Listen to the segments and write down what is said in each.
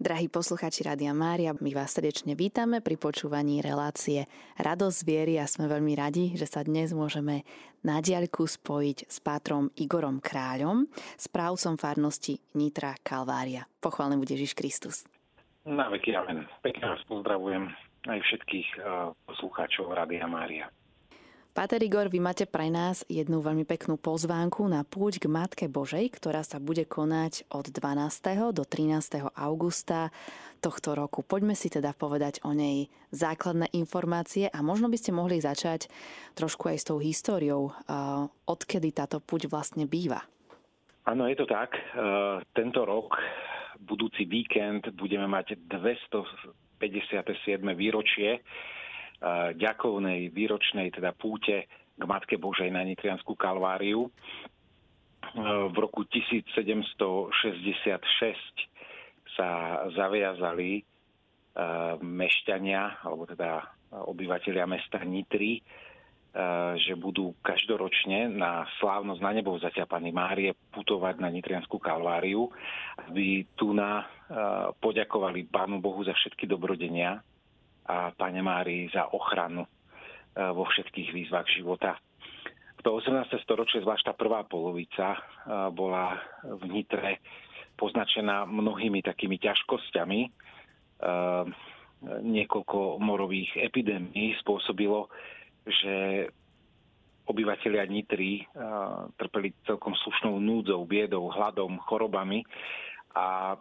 Drahí poslucháči Rádia Mária, my vás srdečne vítame pri počúvaní relácie Radosť z viery a sme veľmi radi, že sa dnes môžeme na diaľku spojiť s pátrom Igorom Kráľom, správcom farnosti Nitra Kalvária. Pochválený bude Ježiš Kristus. Na veky amen. Pekne vás pozdravujem aj všetkých poslucháčov Rádia Mária. Páter Igor, vy máte pre nás jednu veľmi peknú pozvánku na púť k Matke Božej, ktorá sa bude konať od 12. do 13. augusta tohto roku. Poďme si teda povedať o nej základné informácie a možno by ste mohli začať trošku aj s tou históriou, odkedy táto púť vlastne býva. Áno, je to tak. Tento rok, budúci víkend, budeme mať 257. výročie ďakovnej výročnej teda púte k Matke Božej na Nitrianskú Kalváriu. V roku 1766 sa zaviazali mešťania, alebo teda obyvatelia mesta Nitry, že budú každoročne na slávnosť na nebovzatia Panny Márie putovať na Nitrianskú Kalváriu, aby tu poďakovali Pánu Bohu za všetky dobrodenia a Pane Márii za ochranu vo všetkých výzvach života. V 18. storočí, zvlášť tá prvá polovica, bola v Nitre poznačená mnohými takými ťažkosťami. Niekoľko morových epidémií spôsobilo, že obyvatelia Nitry trpeli celkom slušnou núdzou, biedou, hladom, chorobami a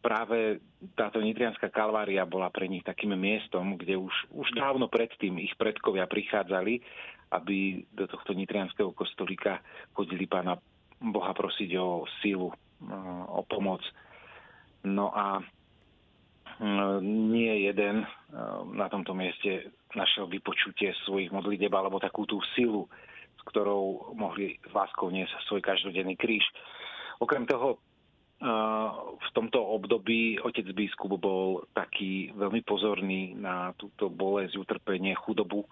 práve táto Nitrianská Kalvária bola pre nich takým miestom, kde už dávno predtým ich predkovia prichádzali, aby do tohto nitrianskeho kostolíka chodili Pána Boha prosiť o sílu, o pomoc. No a nie jeden na tomto mieste našiel vypočutie svojich modlitieb alebo takú tú silu, s ktorou mohli s láskou niesť svoj každodenný kríž. Okrem toho, v tomto období otec biskup bol taký veľmi pozorný na túto bolesť, utrpenie, chudobu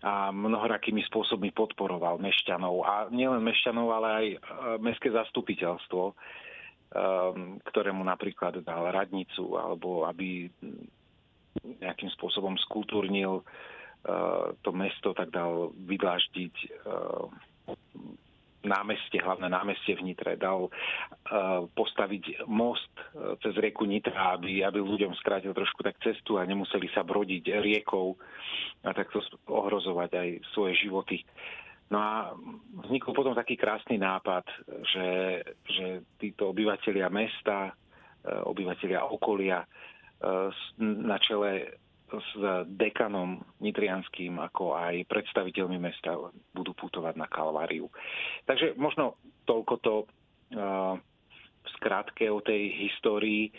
a mnohorakými spôsobmi podporoval mešťanov. A nielen mešťanov, ale aj mestské zastupiteľstvo, ktorému napríklad dal radnicu, alebo aby nejakým spôsobom skultúrnil to mesto, tak dal vydláždiť námestie, hlavné námestie v Nitre, dal postaviť most cez rieku Nitra, aby ľuďom skrátil trošku tak cestu a nemuseli sa brodiť riekou a takto ohrozovať aj svoje životy. No a vznikol potom taký krásny nápad, že títo obyvatelia mesta, obyvatelia okolia na čele s dekanom nitrianským, ako aj predstaviteľmi mesta budú putovať na Kalváriu. Takže možno toľko to v skratke o tej histórii.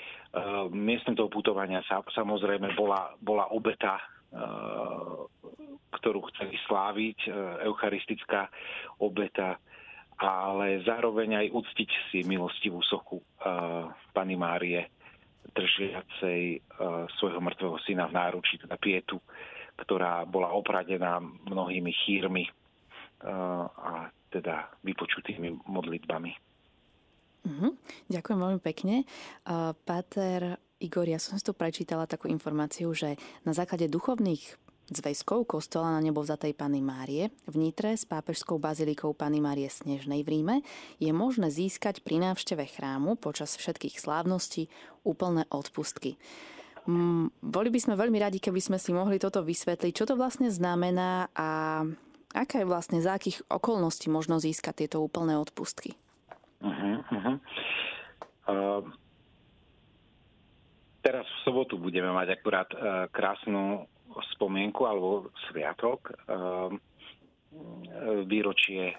Miestom toho putovania samozrejme bola obeta, ktorú chceli sláviť, eucharistická obeta, ale zároveň aj uctiť si milostivú sochu Panny Márie, držiacej svojho mŕtvého syna v náručí, teda Pietu, ktorá bola opradená mnohými chýrmi a teda vypočutými modlitbami. Ďakujem veľmi pekne. Páter Igor, ja som si tu prečítala takú informáciu, že na základe duchovných zväzkov kostola na nebovzatej Panny Márie v Nitre s pápežskou bazilikou Panny Márie Snežnej v Ríme je možné získať pri návšteve chrámu počas všetkých slávností úplné odpustky. Boli by sme veľmi radi, keby sme si mohli toto vysvetliť, čo to vlastne znamená a aká je vlastne, za akých okolností možno získať tieto úplné odpustky? Teraz v sobotu budeme mať akurát krásnu spomienku alebo sviatok výročie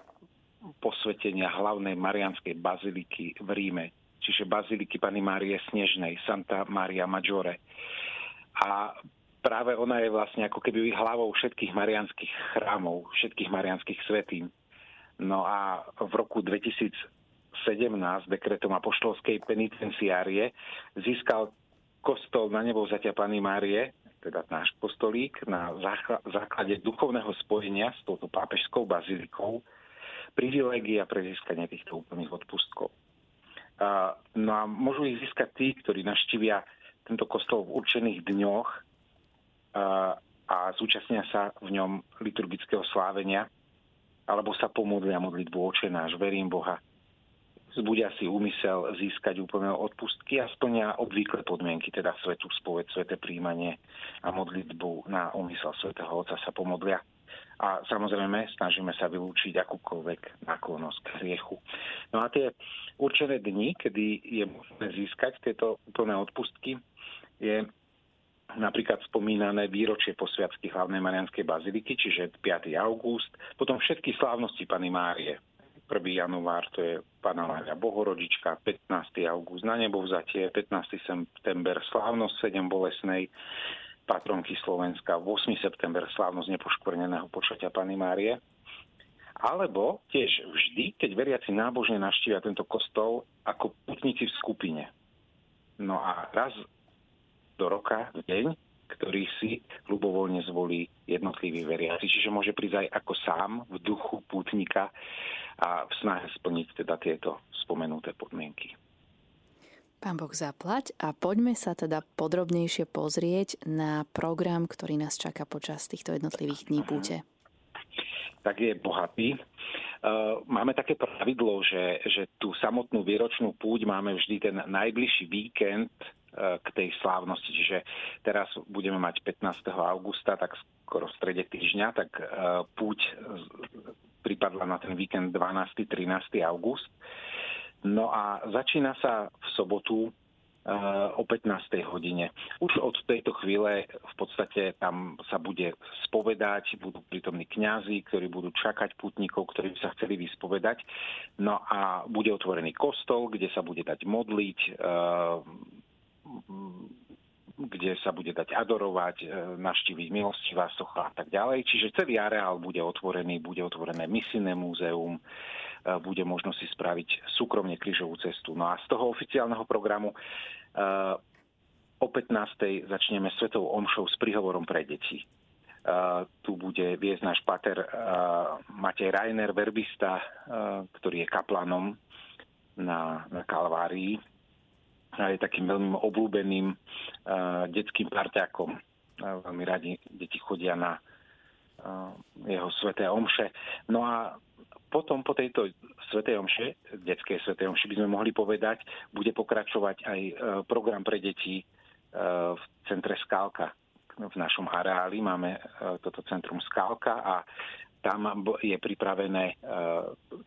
posvetenia hlavnej marianskej baziliky v Ríme, čiže baziliky Panny Márie Snežnej, Santa Maria Maggiore. A práve ona je vlastne ako keby hlavou všetkých marianských chrámov, všetkých marianských svätín. No a v roku 2017 dekretom apoštolskej penitenciárie získal kostol na nebovzatia Panny Márie, teda náš kostolík, na základe duchovného spojenia s touto pápežskou bazilikou privilégia pre získanie týchto úplných odpustkov. No a môžu ich získať tí, ktorí navštívia tento kostol v určených dňoch a zúčastnia sa v ňom liturgického slávenia alebo sa pomodlia modlitbu Otče náš, verím Boha. Zbudia si úmysel získať úplné odpustky a splnia obvyklé podmienky, teda svätú spoveď, sväté príjmanie a modlitbu na úmysel svätého Otca sa pomodlia. A samozrejme snažíme sa vylúčiť akúkoľvek náklonnosť k hriechu. No a tie určené dni, kedy je možné získať tieto úplné odpustky, je napríklad spomínané výročie posviacky hlavnej Marianskej baziliky, čiže 5. august, potom všetky slávnosti Panny Márie. 1. január to je Panna Mária Bohorodička, 15. august na nebovzatie, 15. september slávnosť 7 bolesnej, patronky Slovenska, 8. september slávnosť nepoškvrneného počatia Panny Márie. Alebo tiež vždy, keď veriaci nábožne navštívia tento kostol ako putníci v skupine. No a raz do roka v deň, ktorý si ľubovoľne zvolí jednotlivý veriaci. Čiže môže prísť aj ako sám v duchu pútnika a v snahe splniť teda tieto spomenuté podmienky. Pán Boh zaplať a poďme sa teda podrobnejšie pozrieť na program, ktorý nás čaká počas týchto jednotlivých dní púte. Tak je bohatý. Máme také pravidlo, že tú samotnú výročnú púť máme vždy ten najbližší víkend k tej slávnosti. Čiže teraz budeme mať 15. augusta, tak skoro v strede týždňa, tak púť pripadla na ten víkend 12. 13. august. No a začína sa v sobotu o 15. hodine. Už od tejto chvíle v podstate tam sa bude spovedať, budú prítomní kňazi, ktorí budú čakať pútnikov, ktorí by sa chceli vyspovedať. No a bude otvorený kostol, kde sa bude dať modliť, kde sa bude dať adorovať, navštíviť milostivá socha a tak ďalej. Čiže celý areál bude otvorený, bude otvorené misijné múzeum, bude možnosť si spraviť súkromne krížovú cestu. No a z toho oficiálneho programu o 15.00 začneme svetovou omšou s príhovorom pre deti. Tu bude viesť náš pater Matej Rainer, verbista, ktorý je kaplanom na Kalvárii. A je takým veľmi obľúbeným detským parťákom. Veľmi radi deti chodia na jeho sväté omše. No a potom po tejto svätej omše, detskej svätej omši by sme mohli povedať, bude pokračovať aj program pre deti v centre Skálka. V našom areáli máme toto centrum Skálka a tam je pripravené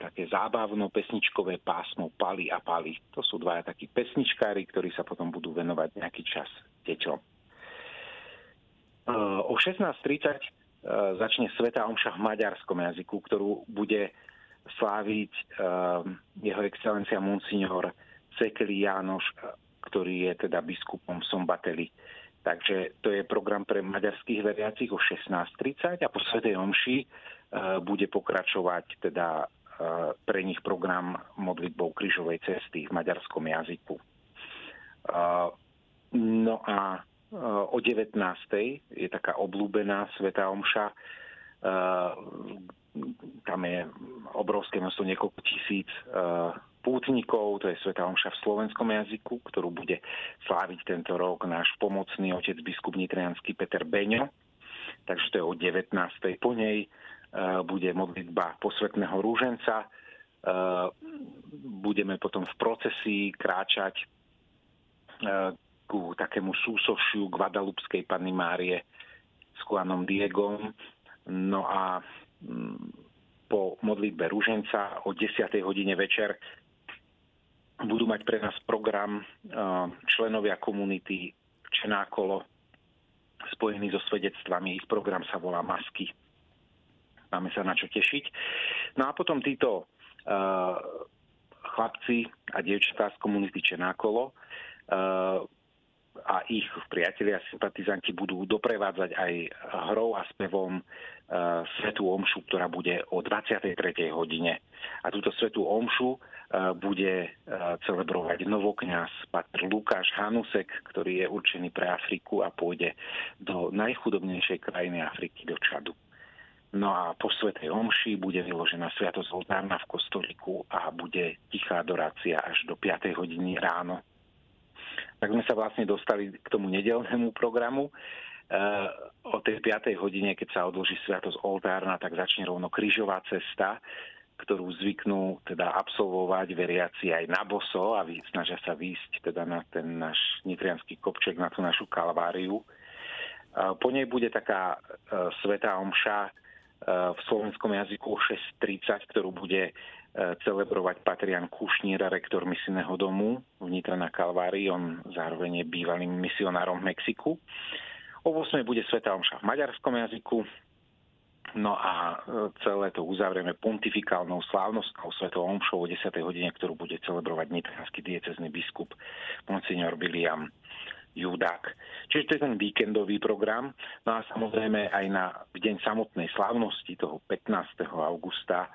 také zábavno-pesničkové pásmo Pali a Pali. To sú dvaja takí pesničkári, ktorí sa potom budú venovať nejaký čas deťom. O 16.30 začne svätá omša v maďarskom jazyku, ktorú bude sláviť jeho excelencia Monsignor Sekeli Jánoš, ktorý je teda biskupom Sombateli. Takže to je program pre maďarských veriacich o 16.30 a po svätej omši bude pokračovať teda pre nich program modlitbou krížovej cesty v maďarskom jazyku. No a o 19. je taká obľúbená svätá omša. Tam je obrovské množstvo, niekoľko tisíc pútnikov, to je svätá omša v slovenskom jazyku, ktorú bude sláviť tento rok náš pomocný otec biskup nitriansky Peter Beňo. Takže to je o 19. Po nej bude modlitba posvätného rúženca. Budeme potom v procesii kráčať ku takému súsošiu Guadalupskej Panny Márie s Juanom Diegom. No a po modlitbe rúženca o 10. hodine večer budú mať pre nás program členovia komunity Čená kolo spojený so svedectvami. Ich program sa volá Masky. Máme sa na čo tešiť. No a potom títo chlapci a dievčatá z komunity Čená kolo a ich priatelia a sympatizanti budú doprevádzať aj hrou a spevom svätú omšu, ktorá bude o 23. hodine. A túto svätú omšu bude celebrovať novokňaz pater Lukáš Hanusek, ktorý je určený pre Afriku a pôjde do najchudobnejšej krajiny Afriky, do Čadu. No a po svätej omši bude vyložená sviatosť oltárna v kostolíku a bude tichá adorácia až do 5. hodiny ráno. Tak sme sa vlastne dostali k tomu nedeľnému programu. O tej 5. hodine, keď sa odloží sviatosť oltárna, tak začne rovno krížová cesta, ktorú zvyknú teda absolvovať veriaci aj na boso a snažia sa výjsť teda na ten náš nitriansky kopček, na tú našu Kalváriu. Po nej bude taká svätá omša v slovenskom jazyku o 6.30, ktorú bude celebrovať Patrián Kušníra, rektor misijného domu v Nitra na Kalvárii. On zároveň je bývalým misionárom v Mexiku. O 8.00 bude svätá omša v maďarskom jazyku. No a celé to uzavrieme pontifikálnou slávnostnou svätou omšou o 10.00 hodine, ktorú bude celebrovať nitriansky diecézny biskup Monsignor William Judák. Čiže to je ten víkendový program. No a samozrejme aj v deň samotnej slávnosti toho 15. augusta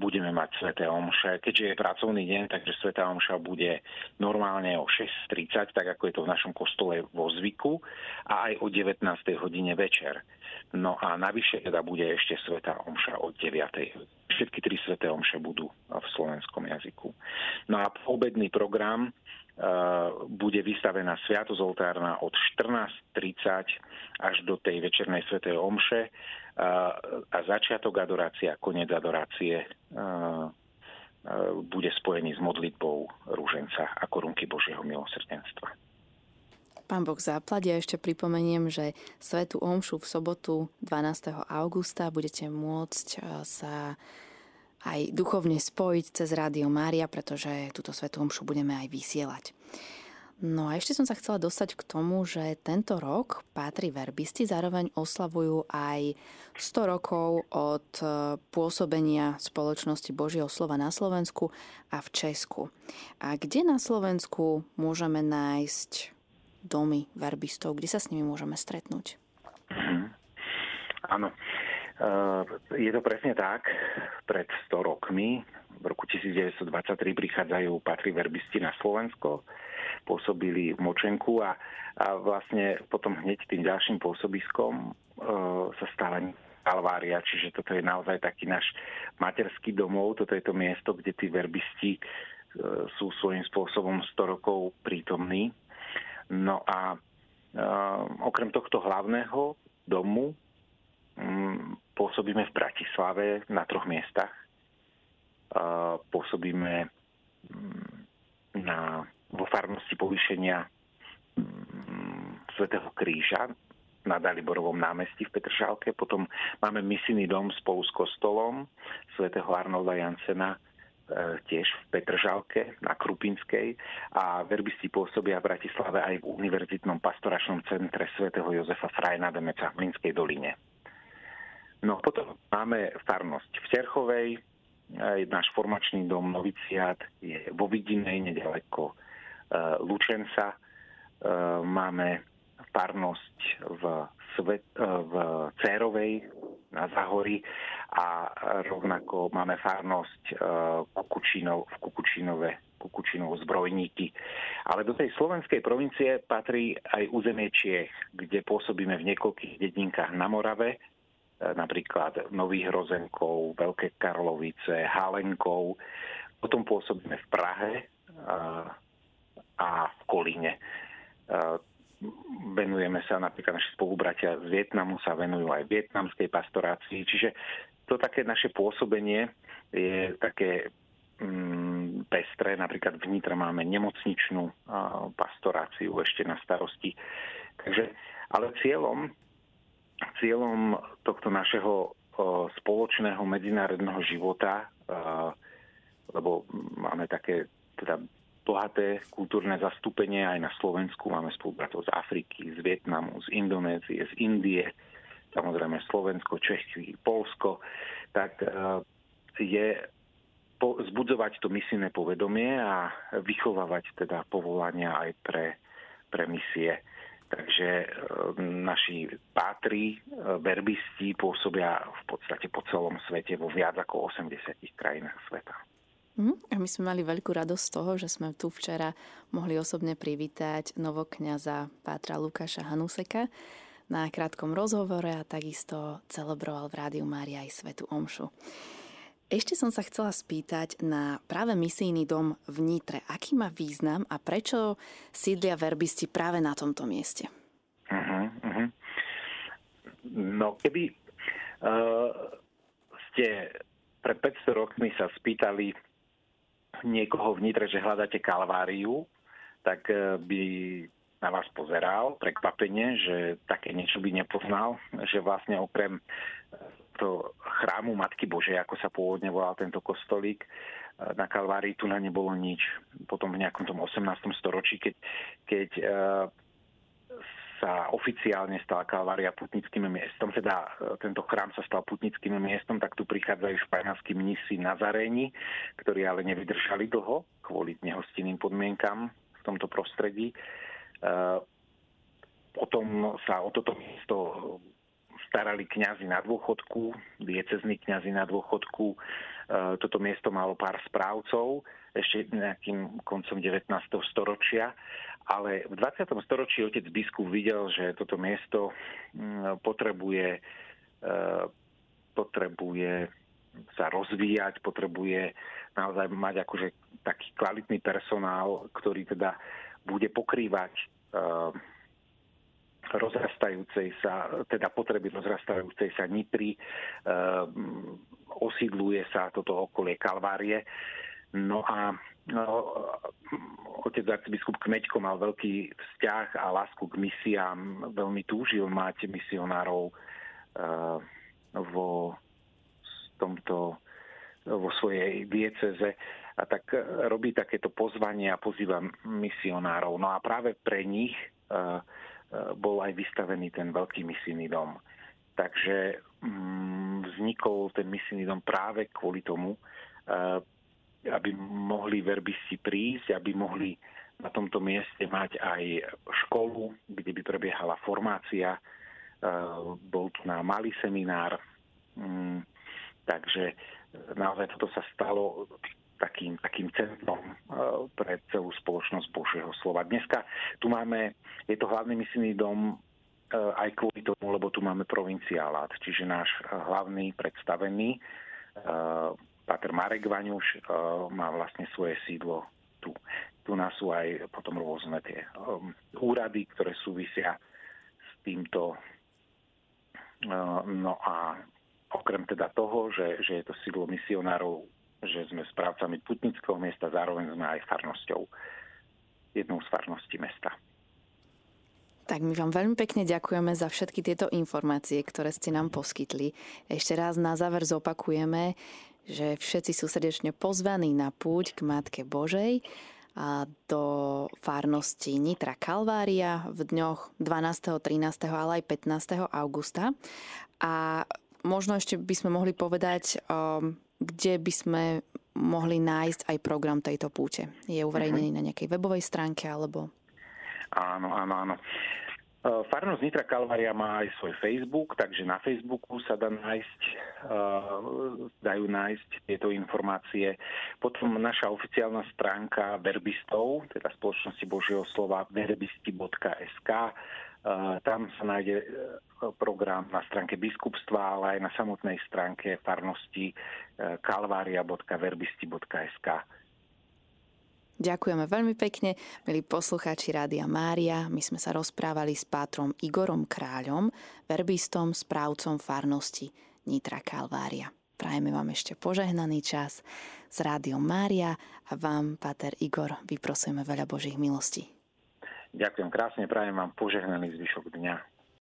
budeme mať sväté omše. Keďže je pracovný deň, takže svätá omša bude normálne o 6.30, tak ako je to v našom kostole vo zvyku, a aj o 19. hodine večer. No a navyše teda bude ešte svätá omša o 9. Všetky tri sväté omše budú v slovenskom jazyku. No a obedný program bude vystavená sviatosť oltárna od 14.30 až do tej večernej svätej omše a začiatok adorácie a koniec adorácie bude spojený s modlitbou ruženca a korunky Božieho milosrdenstva. Pán Boh záplati, ja ešte pripomeniem, že svätú omšu v sobotu 12. augusta budete môcť sa aj duchovne spojiť cez Rádio Mária, pretože túto svätú omšu budeme aj vysielať. No a ešte som sa chcela dostať k tomu, že tento rok Pátri verbisti zároveň oslavujú aj 100 rokov od pôsobenia Spoločnosti Božieho slova na Slovensku a v Česku. A kde na Slovensku môžeme nájsť domy verbistov? Kde sa s nimi môžeme stretnúť? Áno. Je to presne tak. Pred 100 rokmi, v roku 1923, prichádzajú Pátri verbisti na Slovensko, pôsobili v Močenku a vlastne potom hneď tým ďalším pôsobiskom sa stala Kalvária, čiže toto je naozaj taký náš materský domov, toto je to miesto, kde tí verbisti sú svojím spôsobom 100 rokov prítomní. No a okrem tohto hlavného domu pôsobíme v Bratislave na 3 miestach. Pôsobíme vo farnosti povýšenia Svätého Kríža na Daliborovom námestí v Petržalke. Potom máme misijný dom spolu s kostolom Svätého Arnolda Jansena tiež v Petržalke na Krupinskej, a verbisti pôsobia v Bratislave aj v univerzitnom pastoračnom centre Svätého Jozefa Freinademetza v Mlynskej doline. No potom máme farnosť v Terchovej, náš formačný dom noviciát je vo Vidinej, nedaleko Lučenca. Máme farnosť v Cérovej na Zahori a rovnako máme farnosť v Kukučinovo Zbrojníky. Ale do tej slovenskej provincie patrí aj územie Čiech, kde pôsobíme v niekoľkých dedinkách na Morave, napríklad Nových Hrozenkov, Veľké Karlovice, Halenkov. Potom pôsobíme v Prahe a v Kolíne. Venujeme sa, napríklad naši spolubratia z Vietnamu sa venujú aj vietnamskej pastorácii. Čiže to také naše pôsobenie je také pestré. Napríklad v Nitre máme nemocničnú pastoráciu ešte na starosti. Takže, ale Cieľom tohto našeho spoločného medzinárodného života, lebo máme také teda bohaté kultúrne zastúpenie aj na Slovensku, máme spolubratov z Afriky, z Vietnamu, z Indonézie, z Indie, samozrejme Slovensko, Čechy, Poľsko, tak je zbudzovať to misijné povedomie a vychovávať teda povolania aj pre misie. Takže naši pátri, verbisti pôsobia v podstate po celom svete, vo viac ako 80 krajinách sveta. A my sme mali veľkú radosť z toho, že sme tu včera mohli osobne privítať novokňaza pátra Lukáša Hanuseka. na krátkom rozhovore a takisto celebroval v Rádiu Mária aj Svätú omšu. Ešte som sa chcela spýtať na práve misijný dom v Nitre. Aký má význam a prečo sídlia verbisti práve na tomto mieste? No keby ste pred 500 rokmi sa spýtali niekoho v Nitre, že hľadáte Kalváriu, tak by na vás pozeral prekvapenie, že také niečo by nepoznal, že vlastne okrem to chrámu Matky Božej, ako sa pôvodne volal tento kostolík, na Kalvárii tu na nebolo nič. Potom v nejakom tom 18. storočí, keď sa oficiálne stala Kalvária putnickým miestom, teda tento chrám sa stal putnickým miestom, tak tu prichádzajú španielskí mnísi Nazaréni, ktorí ale nevydržali dlho kvôli nehostinným podmienkam v tomto prostredí. Potom sa o toto miesto starali kňazi na dôchodku, diecézni kňazi na dôchodku. Toto miesto malo pár správcov ešte nejakým koncom 19. storočia, ale v 20. storočí otec biskup videl, že toto miesto potrebuje sa rozvíjať, potrebuje naozaj mať akože taký kvalitný personál, ktorý teda bude pokrývať potreby rozrastajúcej sa Nitry, osídluje sa toto okolie Kalvárie. No, otec arcibiskup Kmeďko mal veľký vzťah a lásku k misiám, veľmi túžil mať misionárov vo svojej dieceze, a tak robí takéto pozvanie a pozýva misionárov. No a práve pre nich bol aj vystavený ten veľký misijný dom. Takže vznikol ten misijný dom práve kvôli tomu, aby mohli verbisti prísť, aby mohli na tomto mieste mať aj školu, kde by prebiehala formácia. Bol tu na malý seminár. Takže naozaj toto sa stalo takým centrom pre celú spoločnosť Božieho slova. Dneska tu máme, je to hlavný misijný dom aj kvôli tomu, lebo tu máme provinciálát, čiže náš hlavný predstavený, páter Marek Vaňuš, má vlastne svoje sídlo tu. Tu nás sú aj potom rôzne tie úrady, ktoré súvisia s týmto. No a okrem teda toho, že je to sídlo misionárov, že sme správcami putnického miesta, zároveň sme aj farnosťou, jednou z farností mesta. Tak my vám veľmi pekne ďakujeme za všetky tieto informácie, ktoré ste nám poskytli. Ešte raz na záver zopakujeme, že všetci sú srdečne pozvaní na púť k Matke Božej a do farnosti Nitra Kalvária v dňoch 12., 13., ale aj 15. augusta. A možno ešte by sme mohli povedať, kde by sme mohli nájsť aj program tejto púte. Je uverejnený na nejakej webovej stránke, alebo... Áno. Farnosť Nitra Kalvária má aj svoj Facebook, takže na Facebooku sa dajú nájsť tieto informácie. Potom naša oficiálna stránka verbistov, teda Spoločnosti Božieho slova, verbisti.sk. Tam sa nájde program na stránke biskupstva, ale aj na samotnej stránke farnosti kalvaria.verbisti.sk. Ďakujeme veľmi pekne, milí poslucháči Rádia Mária. My sme sa rozprávali s pátrom Igorom Kráľom, verbistom, správcom farnosti Nitra Kalvária. Prajeme vám ešte požehnaný čas s Rádiom Mária a vám, páter Igor, vyprosujeme veľa Božích milostí. Ďakujem krásne, prajem vám požehnaný zvyšok dňa.